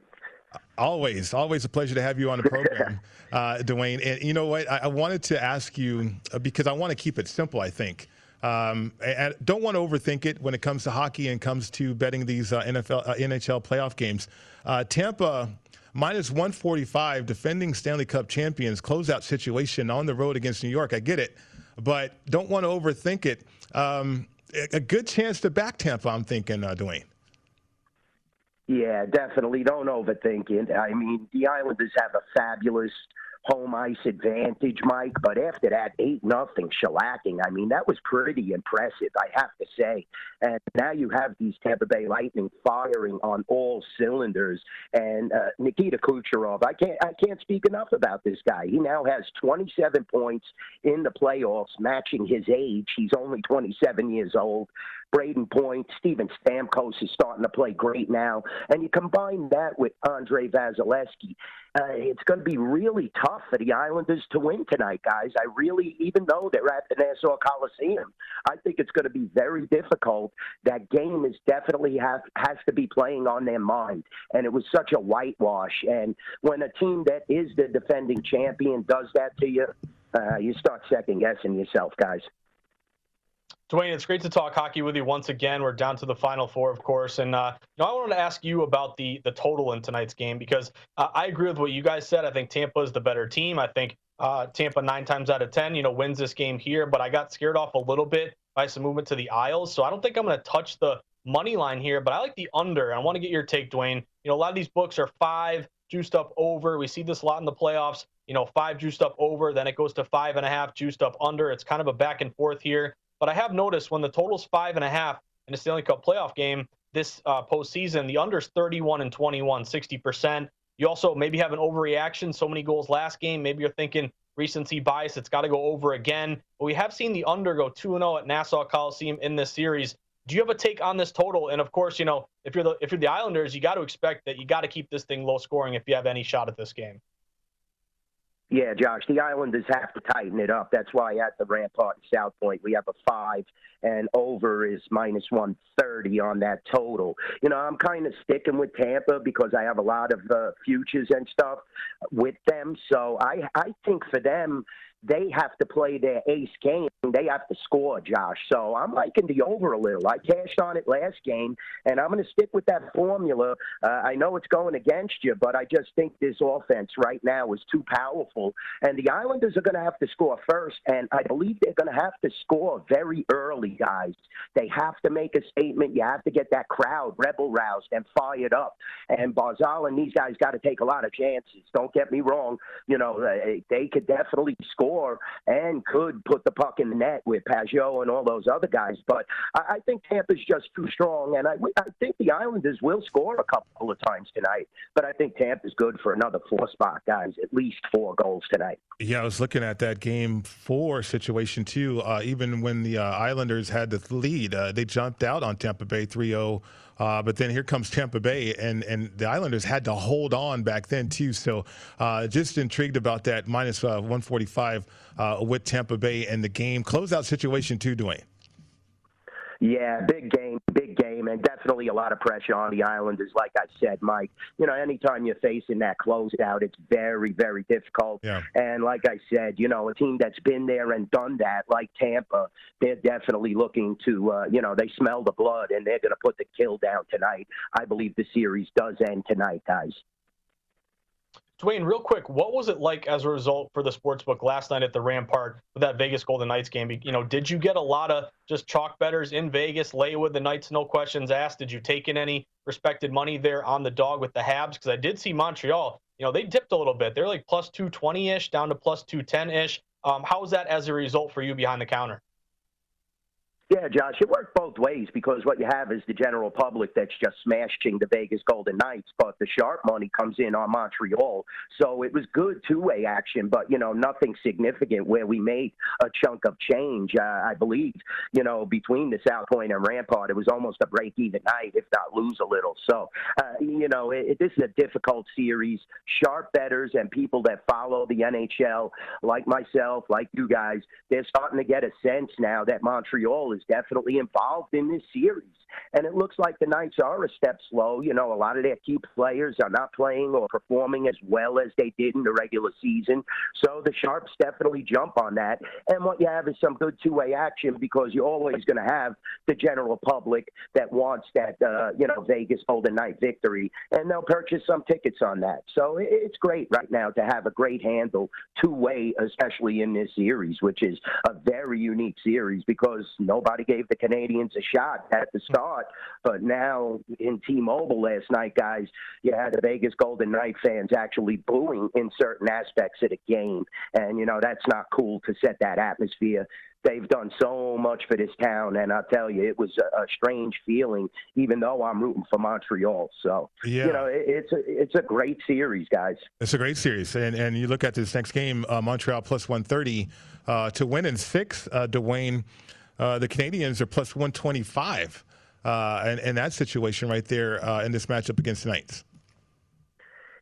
Always, always a pleasure to have you on the program, uh, Dwayne. And you know what? I, I wanted to ask you, uh, because I want to keep it simple, I think. Um, I don't want to overthink it when it comes to hockey and comes to betting these uh, N F L, uh, N H L playoff games. Uh, Tampa, minus one forty-five, defending Stanley Cup champions, closeout situation on the road against New York. I get it, but don't want to overthink it. Um, a good chance to back Tampa, I'm thinking, uh, Dwayne. Yeah, definitely. Don't overthink it. I mean, the Islanders have a fabulous home ice advantage, Mike. But after that, eight nothing shellacking, I mean, that was pretty impressive, I have to say. And now you have these Tampa Bay Lightning firing on all cylinders. And uh, Nikita Kucherov, I can't, I can't speak enough about this guy. He now has twenty-seven points in the playoffs, matching his age. He's only twenty-seven years old. Braden Point, Steven Stamkos is starting to play great now. And you combine that with Andre Vasilevsky, uh, it's going to be really tough for the Islanders to win tonight, guys. I really, even though they're at the Nassau Coliseum, I think it's going to be very difficult. That game is definitely have, has to be playing on their mind. And it was such a whitewash. And when a team that is the defending champion does that to you, uh, you start second-guessing yourself, guys. Dwayne, it's great to talk hockey with you once again. We're down to the Final Four, of course. And uh, you know, I wanted to ask you about the the total in tonight's game, because uh, I agree with what you guys said. I think Tampa is the better team. I think uh, Tampa nine times out of ten, you know, wins this game here. But I got scared off a little bit by some movement to the aisles. So I don't think I'm going to touch the money line here, but I like the under. I want to get your take, Dwayne. You know, a lot of these books are five, juiced up over. We see this a lot in the playoffs. You know, five juiced up over, then it goes to five and a half juiced up under. It's kind of a back and forth here. But I have noticed when the total's five and a half in a Stanley Cup playoff game this uh, postseason, the under's thirty-one and twenty-one, sixty percent. You also maybe have an overreaction, so many goals last game. Maybe you're thinking recency bias, it's got to go over again. But we have seen the under go two and oh at Nassau Coliseum in this series. Do you have a take on this total? And of course, you know, if you're the if you're the Islanders, you got to expect that you got to keep this thing low scoring if you have any shot at this game. Yeah, Josh, the Islanders have to tighten it up. That's why at the Rampart and South Point, we have a five, and over is minus one thirty on that total. You know, I'm kind of sticking with Tampa because I have a lot of uh, futures and stuff with them. So I, I think for them, they have to play their ace game. They have to score, Josh. So I'm liking the over a little. I cashed on it last game, and I'm going to stick with that formula. Uh, I know it's going against you, but I just think this offense right now is too powerful. And the Islanders are going to have to score first, and I believe they're going to have to score very early, guys. They have to make a statement. You have to get that crowd rebel-roused and fired up. And Barzal and these guys got to take a lot of chances. Don't get me wrong. You know, they, they could definitely score and could put the puck in the net with Pajot and all those other guys. But I think Tampa's just too strong, and I, I think the Islanders will score a couple of times tonight. But I think Tampa's good for another four spot, guys, at least four goals tonight. Yeah, I was looking at that game four situation, too. Uh, even when the uh, Islanders had the lead, uh, they jumped out on Tampa Bay three oh. Uh, but then here comes Tampa Bay, and, and the Islanders had to hold on back then, too. So uh, just intrigued about that minus uh, one forty-five uh, with Tampa Bay and the game. Closeout situation, too, Dwayne. Yeah, big game, big game, and definitely a lot of pressure on the Islanders, like I said, Mike. You know, anytime you're facing that closeout, it's very, very difficult. Yeah. And like I said, you know, a team that's been there and done that, like Tampa, they're definitely looking to, uh, you know, they smell the blood, and they're going to put the kill down tonight. I believe the series does end tonight, guys. Dwayne, real quick, what was it like as a result for the sportsbook last night at the Rampart with that Vegas Golden Knights game? You know, did you get a lot of just chalk bettors in Vegas, lay with the Knights, no questions asked? Did you take in any respected money there on the dog with the Habs? Because I did see Montreal, you know, they dipped a little bit. They're like plus two twenty-ish down to plus two ten-ish. Um, how was that as a result for you behind the counter? Yeah, Josh, it worked both ways because what you have is the general public that's just smashing the Vegas Golden Knights, but the sharp money comes in on Montreal. So it was good two-way action, but, you know, nothing significant where we made a chunk of change. Uh, I believe, you know, between the South Point and Rampart, it was almost a break-even night, if not lose a little. So, uh, you know, it, it, this is a difficult series. Sharp bettors and people that follow the N H L, like myself, like you guys, they're starting to get a sense now that Montreal is definitely involved in this series. And it looks like the Knights are a step slow. You know, a lot of their key players are not playing or performing as well as they did in the regular season. So the Sharps definitely jump on that. And what you have is some good two-way action because you're always going to have the general public that wants that, uh, you know, Vegas Golden Knight victory. And they'll purchase some tickets on that. So it's great right now to have a great handle two-way, especially in this series, which is a very unique series because nobody nobody gave the Canadians a shot at the start. But now in T-Mobile last night, guys, you had the Vegas Golden Knight fans actually booing in certain aspects of the game. And, you know, that's not cool to set that atmosphere. They've done so much for this town, and I'll tell you, it was a, a strange feeling, even though I'm rooting for Montreal. So, yeah. you know, it, it's, a, it's a great series, guys. It's a great series. And and you look at this next game, uh, Montreal plus one thirty uh, to win in six, uh, Dwayne. Uh, the Canadians are plus one twenty-five uh, in, in that situation right there uh, in this matchup against the Knights.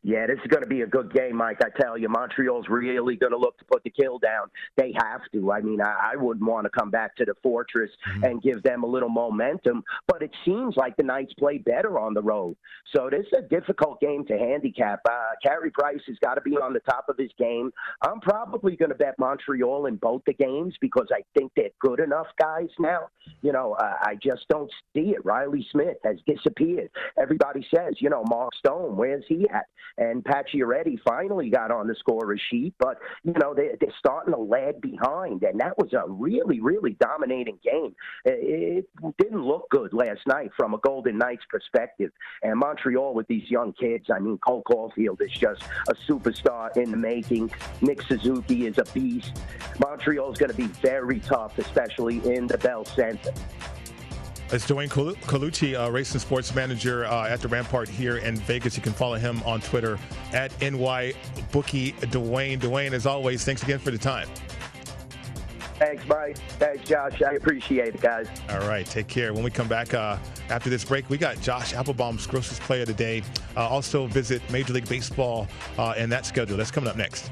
Yeah, this is going to be a good game, Mike. I tell you, Montreal's really going to look to put the kill down. They have to. I mean, I, I wouldn't want to come back to the fortress mm-hmm. and give them a little momentum, but it seems like the Knights play better on the road. So this is a difficult game to handicap. Uh, Carey Price has got to be on the top of his game. I'm probably going to bet Montreal in both the games because I think they're good enough guys now. You know, uh, I just don't see it. Riley Smith has disappeared. Everybody says, you know, Mark Stone, where's he at? And Pacioretty finally got on the scorer's sheet, but, you know, they, they're starting to lag behind, and that was a really, really dominating game. It, it didn't look good last night from a Golden Knights perspective, and Montreal with these young kids, I mean, Cole Caulfield is just a superstar in the making. Nick Suzuki is a beast. Montreal's going to be very tough, especially in the Bell Center. It's Dwayne Colucci, uh, racing sports manager uh, at the Rampart here in Vegas. You can follow him on Twitter at N Y Bookie Dwayne. Dwayne, as always, thanks again for the time. Thanks, Mike. Thanks, Josh. I appreciate it, guys. All right. Take care. When we come back uh, after this break, we got Josh Appelbaum's grossest play of the day. Uh, also visit Major League Baseball uh, and that schedule. That's coming up next.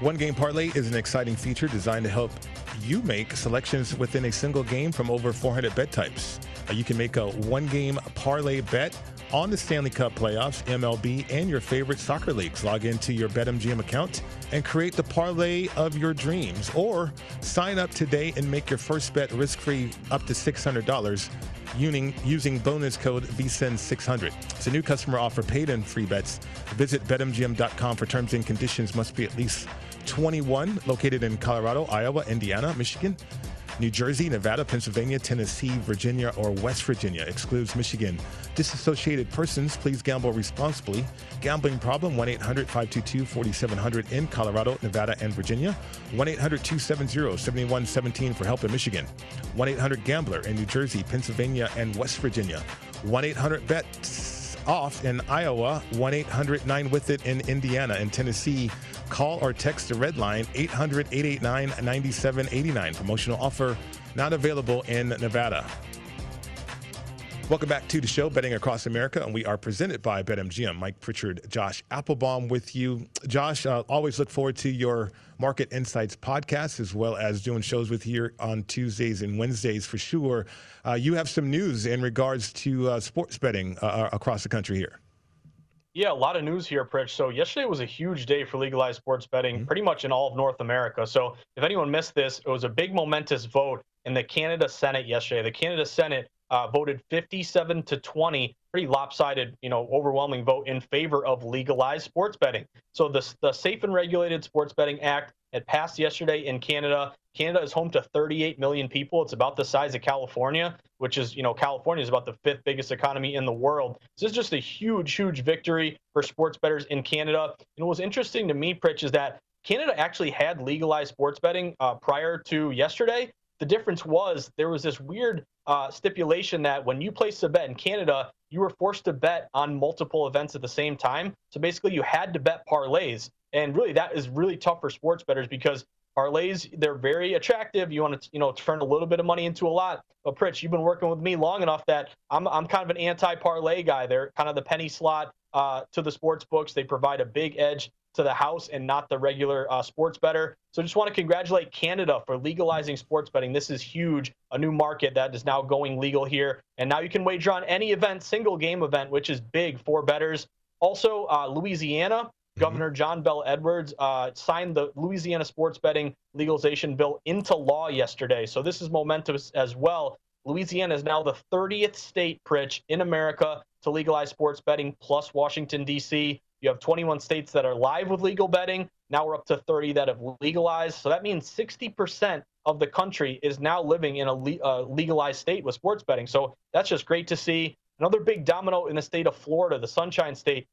One Game Parlay is an exciting feature designed to help you make selections within a single game from over four hundred bet types. Uh, you can make a one-game parlay bet on the Stanley Cup playoffs, M L B, and your favorite soccer leagues. Log into your BetMGM account and create the parlay of your dreams, or sign up today and make your first bet risk-free up to six hundred dollars using, using bonus code V S I N six hundred. It's a new customer offer, paid and free bets. Visit bet M G M dot com for terms and conditions. Must be at least twenty-one, located in Colorado, Iowa, Indiana, Michigan, New Jersey, Nevada, Pennsylvania, Tennessee, Virginia, or West Virginia. Excludes Michigan. Disassociated persons, please gamble responsibly. Gambling problem, one eight hundred, five two two, four seven zero zero in Colorado, Nevada, and Virginia. one eight hundred, two seven zero, seven one one seven for help in Michigan. one eight hundred gambler in New Jersey, Pennsylvania, and West Virginia. one eight hundred bets off in Iowa. one eight hundred nine with it in Indiana and Tennessee. Call or text the red line, eight hundred, eight eight nine, nine seven eight nine. Promotional offer not available in Nevada. Welcome back to the show, Betting Across America, and we are presented by BetMGM. Mike Pritchard, Josh Appelbaum with you. Josh, uh, always look forward to your Market Insights podcast, as well as doing shows with you here on Tuesdays and Wednesdays for sure. Uh, you have some news in regards to uh, sports betting uh, across the country here. Yeah, a lot of news here, Pritch. So yesterday was a huge day for legalized sports betting, mm-hmm. pretty much in all of North America. So if anyone missed this, it was a big momentous vote in the Canada Senate yesterday. The Canada Senate uh, voted fifty-seven to twenty, pretty lopsided, you know, overwhelming vote in favor of legalized sports betting. So the, the Safe and Regulated Sports Betting Act, it passed yesterday in Canada. Canada is home to thirty-eight million people. It's about the size of California, which is, you know, California is about the fifth biggest economy in the world. So this is just a huge, huge victory for sports bettors in Canada. And what was interesting to me, Pritch, is that Canada actually had legalized sports betting uh, prior to yesterday. The difference was there was this weird uh, stipulation that when you placed a bet in Canada, you were forced to bet on multiple events at the same time. So basically you had to bet parlays. And really, that is really tough for sports bettors because parlays, they're very attractive. You want to, you know, turn a little bit of money into a lot. But Pritch, you've been working with me long enough that I'm I'm kind of an anti-parlay guy. They're kind of the penny slot uh, to the sports books. They provide a big edge to the house and not the regular uh, sports bettor. So just want to congratulate Canada for legalizing sports betting. This is huge, a new market that is now going legal here. And now you can wager on any event, single game event, which is big for bettors. Also, uh, Louisiana. Governor John Bel Edwards uh, signed the Louisiana sports betting legalization bill into law yesterday. So this is momentous as well. Louisiana is now the thirtieth state, Pritch, in America to legalize sports betting, plus Washington, D C. You have twenty-one states that are live with legal betting. Now we're up to thirty that have legalized. So that means sixty percent of the country is now living in a le- uh, legalized state with sports betting. So that's just great to see. Another big domino in the state of Florida, the Sunshine State.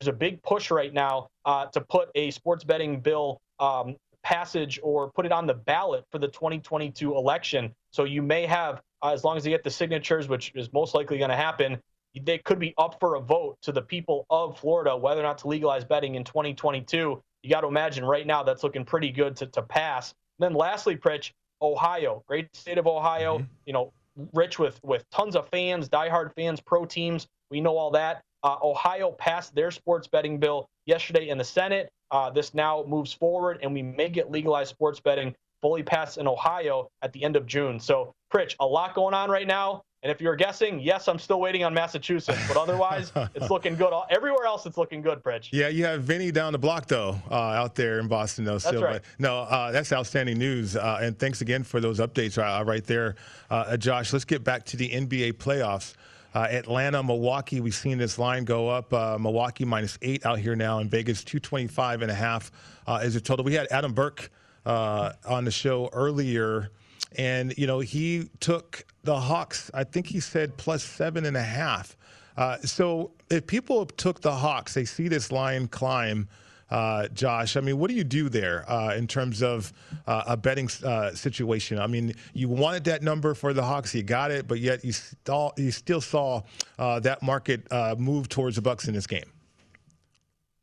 There's a big push right now uh, to put a sports betting bill um, passage or put it on the ballot for the twenty twenty-two election. So you may have, uh, as long as they get the signatures, which is most likely going to happen, they could be up for a vote to the people of Florida whether or not to legalize betting in twenty twenty-two. You got to imagine right now that's looking pretty good to, to pass. And then lastly, Pritch, Ohio, great state of Ohio, mm-hmm. you know, rich with, with tons of fans, diehard fans, pro teams. We know all that. Uh, Ohio passed their sports betting bill yesterday in the Senate. Uh, this now moves forward, and we may get legalized sports betting fully passed in Ohio at the end of June. So, Pritch, a lot going on right now. And if you're guessing, yes, I'm still waiting on Massachusetts. But otherwise, it's looking good. Everywhere else, it's looking good, Pritch. Yeah, you have Vinny down the block, though, uh, out there in Boston, though. That's still. Right. But, no, uh, that's outstanding news. Uh, and thanks again for those updates uh, right there, uh, Josh. Let's get back to the N B A playoffs. Uh, Atlanta, Milwaukee, we've seen this line go up. Uh, Milwaukee minus eight out here now in Vegas, two twenty-five and a half uh, is a total. We had Adam Burke uh, on the show earlier, and, you know, he took the Hawks, I think he said plus seven and a half. Uh, so if people took the Hawks, they see this line climb, uh, Josh. I mean, what do you do there uh, in terms of uh, a betting uh, situation? I mean, you wanted that number for the Hawks, you got it, but yet you, st- you still saw uh, that market uh, move towards the Bucs in this game.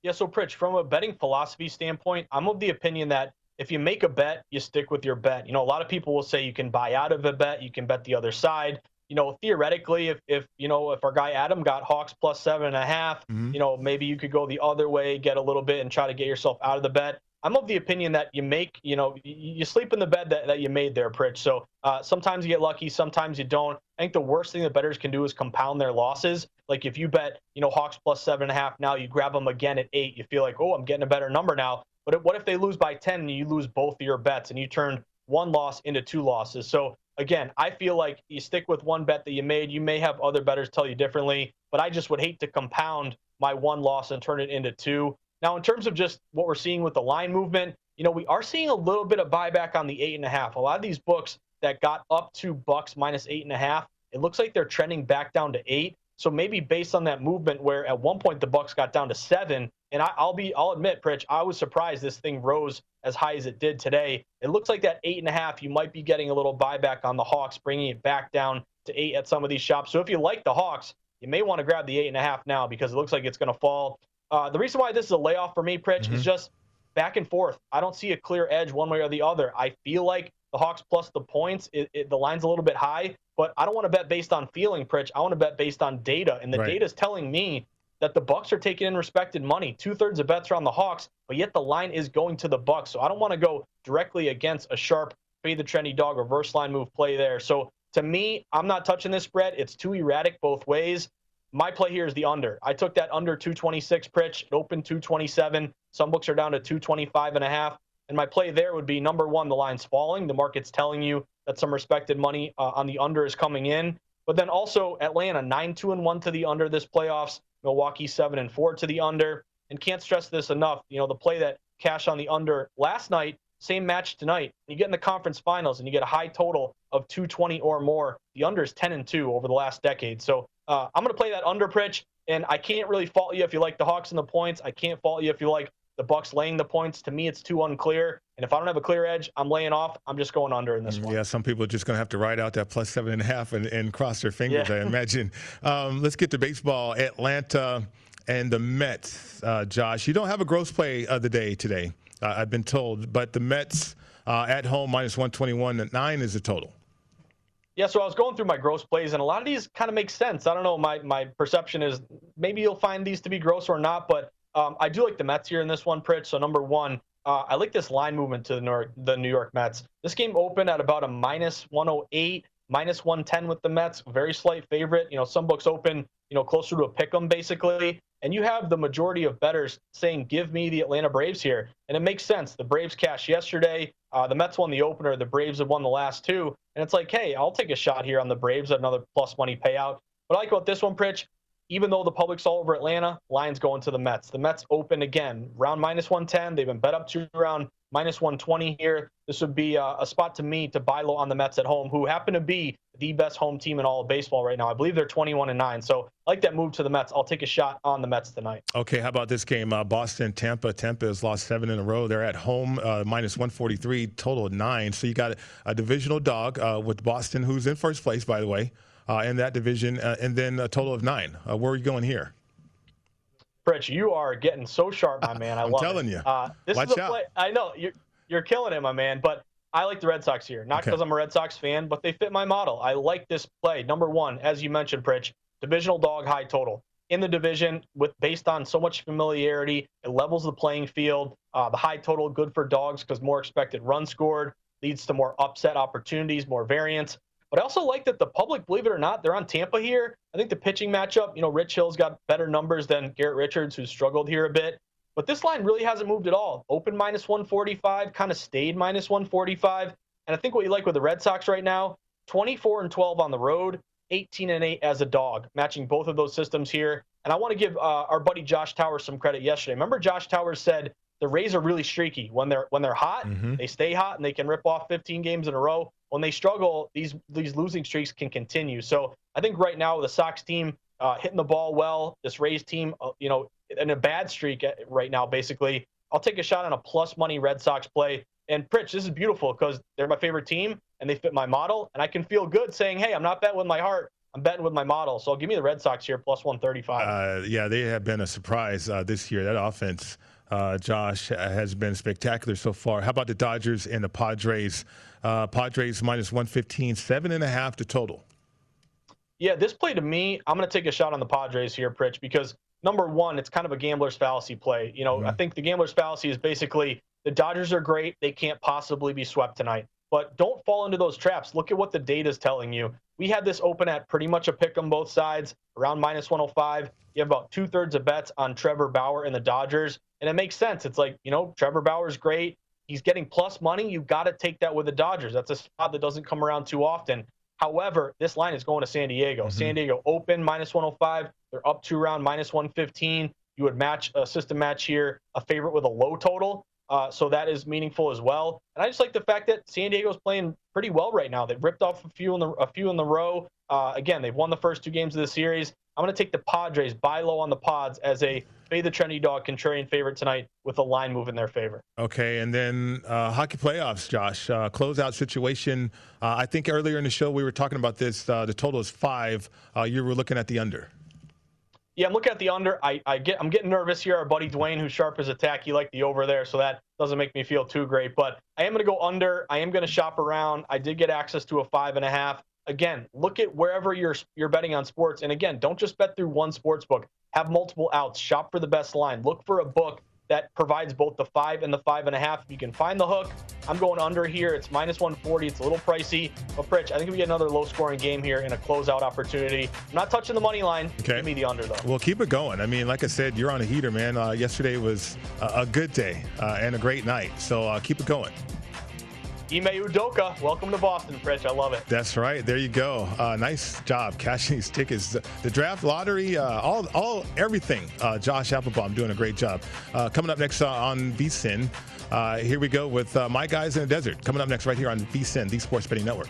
Yeah, so, Pritch, from a betting philosophy standpoint, I'm of the opinion that if you make a bet, you stick with your bet. You know, a lot of people will say you can buy out of a bet, you can bet the other side. You know, theoretically, if, if you know, if our guy Adam got Hawks plus seven and a half, mm-hmm. you know, maybe you could go the other way, get a little bit and try to get yourself out of the bet. I'm of the opinion that you make, you know, you sleep in the bed that, that you made there, Pritch. So uh, sometimes you get lucky, sometimes you don't. I think the worst thing that bettors can do is compound their losses. Like if you bet, you know, Hawks plus seven and a half now, you grab them again at eight, you feel like, oh, I'm getting a better number now. But what if they lose by ten and you lose both of your bets and you turned one loss into two losses? So again, I feel like you stick with one bet that you made. You may have other bettors tell you differently, but I just would hate to compound my one loss and turn it into two. Now, in terms of just what we're seeing with the line movement, you know, we are seeing a little bit of buyback on the eight and a half. A lot of these books that got up to Bucs minus eight and a half, it looks like they're trending back down to eight. So maybe based on that movement where at one point the Bucs got down to seven, and I, I'll be, I'll admit, Pritch, I was surprised this thing rose as high as it did today. It looks like that eight and a half, you might be getting a little buyback on the Hawks, bringing it back down to eight at some of these shops. So if you like the Hawks, you may want to grab the eight and a half now because it looks like it's going to fall. Uh, the reason why this is a layoff for me, Pritch, mm-hmm. is just back and forth. I don't see a clear edge one way or the other. I feel like the Hawks plus the points, it, it, the line's a little bit high, but I don't want to bet based on feeling, Pritch. I want to bet based on data, and the right. data is telling me that the Bucs are taking in respected money. Two-thirds of bets are on the Hawks, but yet the line is going to the Bucs, so I don't want to go directly against a sharp fade the trendy dog reverse line move play there. So to me, I'm not touching this spread. It's too erratic both ways. My play here is the under. I took that under two twenty-six, Pritch. It opened two twenty-seven. Some books are down to two twenty-five and a half. And my play there would be, number one, the line's falling. The market's telling you that some respected money uh, on the under is coming in. But then also Atlanta, nine two and one to the under this playoffs. Milwaukee, seven and four to the under. And can't stress this enough. You know, the play that cash on the under last night, same match tonight. You get in the conference finals and you get a high total of two twenty or more. The under is ten and two over the last decade. So uh, I'm going to play that under, Pritch, and I can't really fault you if you like the Hawks and the points. I can't fault you if you like the Bucs laying the points. To me, it's too unclear. And if I don't have a clear edge, I'm laying off. I'm just going under in this one. Yeah, some people are just going to have to ride out that plus seven and a half and, and cross their fingers, yeah. I imagine. Um, let's get to baseball. Atlanta and the Mets. Uh, Josh, you don't have a gross play of the day today. Uh, I've been told, but the Mets uh, at home minus one twenty-one at nine is the total. Yeah, so I was going through my gross plays, and a lot of these kind of make sense. I don't know. My my perception is maybe you'll find these to be gross or not, but um, I do like the Mets here in this one, Pritch. So number one, uh, I like this line movement to the New York, the New York Mets. This game opened at about a minus one oh eight, minus one ten with the Mets. Very slight favorite. You know, some books open, you know, closer to a pick 'em basically. And you have the majority of bettors saying, give me the Atlanta Braves here. And it makes sense. The Braves cashed yesterday. Uh, the Mets won the opener. The Braves have won the last two. And it's like, hey, I'll take a shot here on the Braves at another plus money payout. But I like about this one, Pritch, even though the public's all over Atlanta, line's going to the Mets. The Mets open again, round minus one ten. They've been bet up to around minus one twenty here. This would be a, a spot to me to buy low on the Mets at home, who happen to be the best home team in all of baseball right now. I believe they're twenty-one and nine. So I like that move to the Mets. I'll take a shot on the Mets tonight. Okay, how about this game? Uh, Boston, Tampa. Tampa has lost seven in a row. They're at home, uh, minus one forty-three, total of nine. So you got a, a divisional dog uh, with Boston, who's in first place, by the way, uh, in that division, uh, and then a total of nine. Uh, where are you going here? Pritch, you are getting so sharp, my man. I I'm love it. I'm telling you. Uh, this Watch is a play. Out. I know. You're, you're killing it, my man, but I like the Red Sox here, not because okay. I'm a Red Sox fan, but they fit my model. I like this play. Number one, as you mentioned, Pritch, divisional dog high total. In the division, with based on so much familiarity, it levels the playing field. Uh, the high total, good for dogs because more expected runs scored, leads to more upset opportunities, more variance. But I also like that the public, believe it or not, they're on Tampa here. I think the pitching matchup, you know, Rich Hill's got better numbers than Garrett Richards, who's struggled here a bit. But this line really hasn't moved at all. Open minus one forty-five, kind of stayed minus one forty-five. And I think what you like with the Red Sox right now, twenty-four and twelve on the road, eighteen and eight as a dog, matching both of those systems here. And I want to give uh, our buddy Josh Towers some credit yesterday. Remember, Josh Towers said the Rays are really streaky. When they're when they're hot, mm-hmm. they stay hot and they can rip off fifteen games in a row. When they struggle, these these losing streaks can continue. So I think right now the Sox team uh, hitting the ball well, this Rays team, uh, you know, in a bad streak right now, basically. I'll take a shot on a plus money Red Sox play. And Pritch, this is beautiful because they're my favorite team and they fit my model. And I can feel good saying, hey, I'm not betting with my heart. I'm betting with my model. So give me the Red Sox here, plus one thirty-five. Uh, yeah, they have been a surprise uh, this year. That offense, uh, Josh, has been spectacular so far. How about the Dodgers and the Padres? Uh, Padres minus one fifteen, seven and a half to total. Yeah, this play to me, I'm going to take a shot on the Padres here, Pritch, because number one, it's kind of a gambler's fallacy play. You know, mm-hmm. I think the gambler's fallacy is basically The Dodgers are great. They can't possibly be swept tonight. But don't fall into those traps. Look at what the data is telling you. We had this open at pretty much a pick on both sides, around minus one oh five. You have about two-thirds of bets on Trevor Bauer and the Dodgers. And it makes sense. It's like, you know, Trevor Bauer's great. He's getting plus money. You've got to take that with the Dodgers. That's a spot that doesn't come around too often. However, this line is going to San Diego. Mm-hmm. San Diego open, minus one oh five. They're up two round, minus one fifteen. You would match a system match here, a favorite with a low total. Uh, so that is meaningful as well. And I just like the fact that San Diego's playing pretty well right now. They've ripped off a few in the, a few in the row. Uh, again, they've won the first two games of the series. I'm going to take the Padres, buy low on the Pods, as a fade the trendy dog contrarian favorite tonight with a line move in their favor. Okay, and then uh, hockey playoffs, Josh. Uh, closeout situation. Uh, I think earlier in the show we were talking about this. Uh, the total is five. Uh, you were looking at the under. Yeah, I'm looking at the under. I, I get, I'm getting nervous here. Our buddy Dwayne, who's sharp as a tack, he liked the over there, so that doesn't make me feel too great. But I am going to go under. I am going to shop around. I did get access to a five and a half. Again, look at wherever you're you're betting on sports. And again, don't just bet through one sports book. Have multiple outs. Shop for the best line. Look for a book that provides both the five and the five and a half. If you can find the hook, I'm going under here. It's minus one forty. It's a little pricey. But, Pritch, I think we get another low-scoring game here and a closeout opportunity. I'm not touching the money line. Okay. Give me the under, though. Well, keep it going. I mean, like I said, you're on a heater, man. Uh, yesterday was a, a good day uh, and a great night. So uh, keep it going. Ime Udoka, welcome to Boston, French. I love it. That's right. There you go. Uh, nice job cashing these tickets. The draft lottery, uh, all, all, everything. Uh, Josh Appelbaum doing a great job. Uh, coming up next uh, on V S I N, uh, here we go with uh, My Guys in the Desert. Coming up next right here on V S I N, the Sports Betting Network.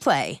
Play.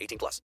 eighteen plus.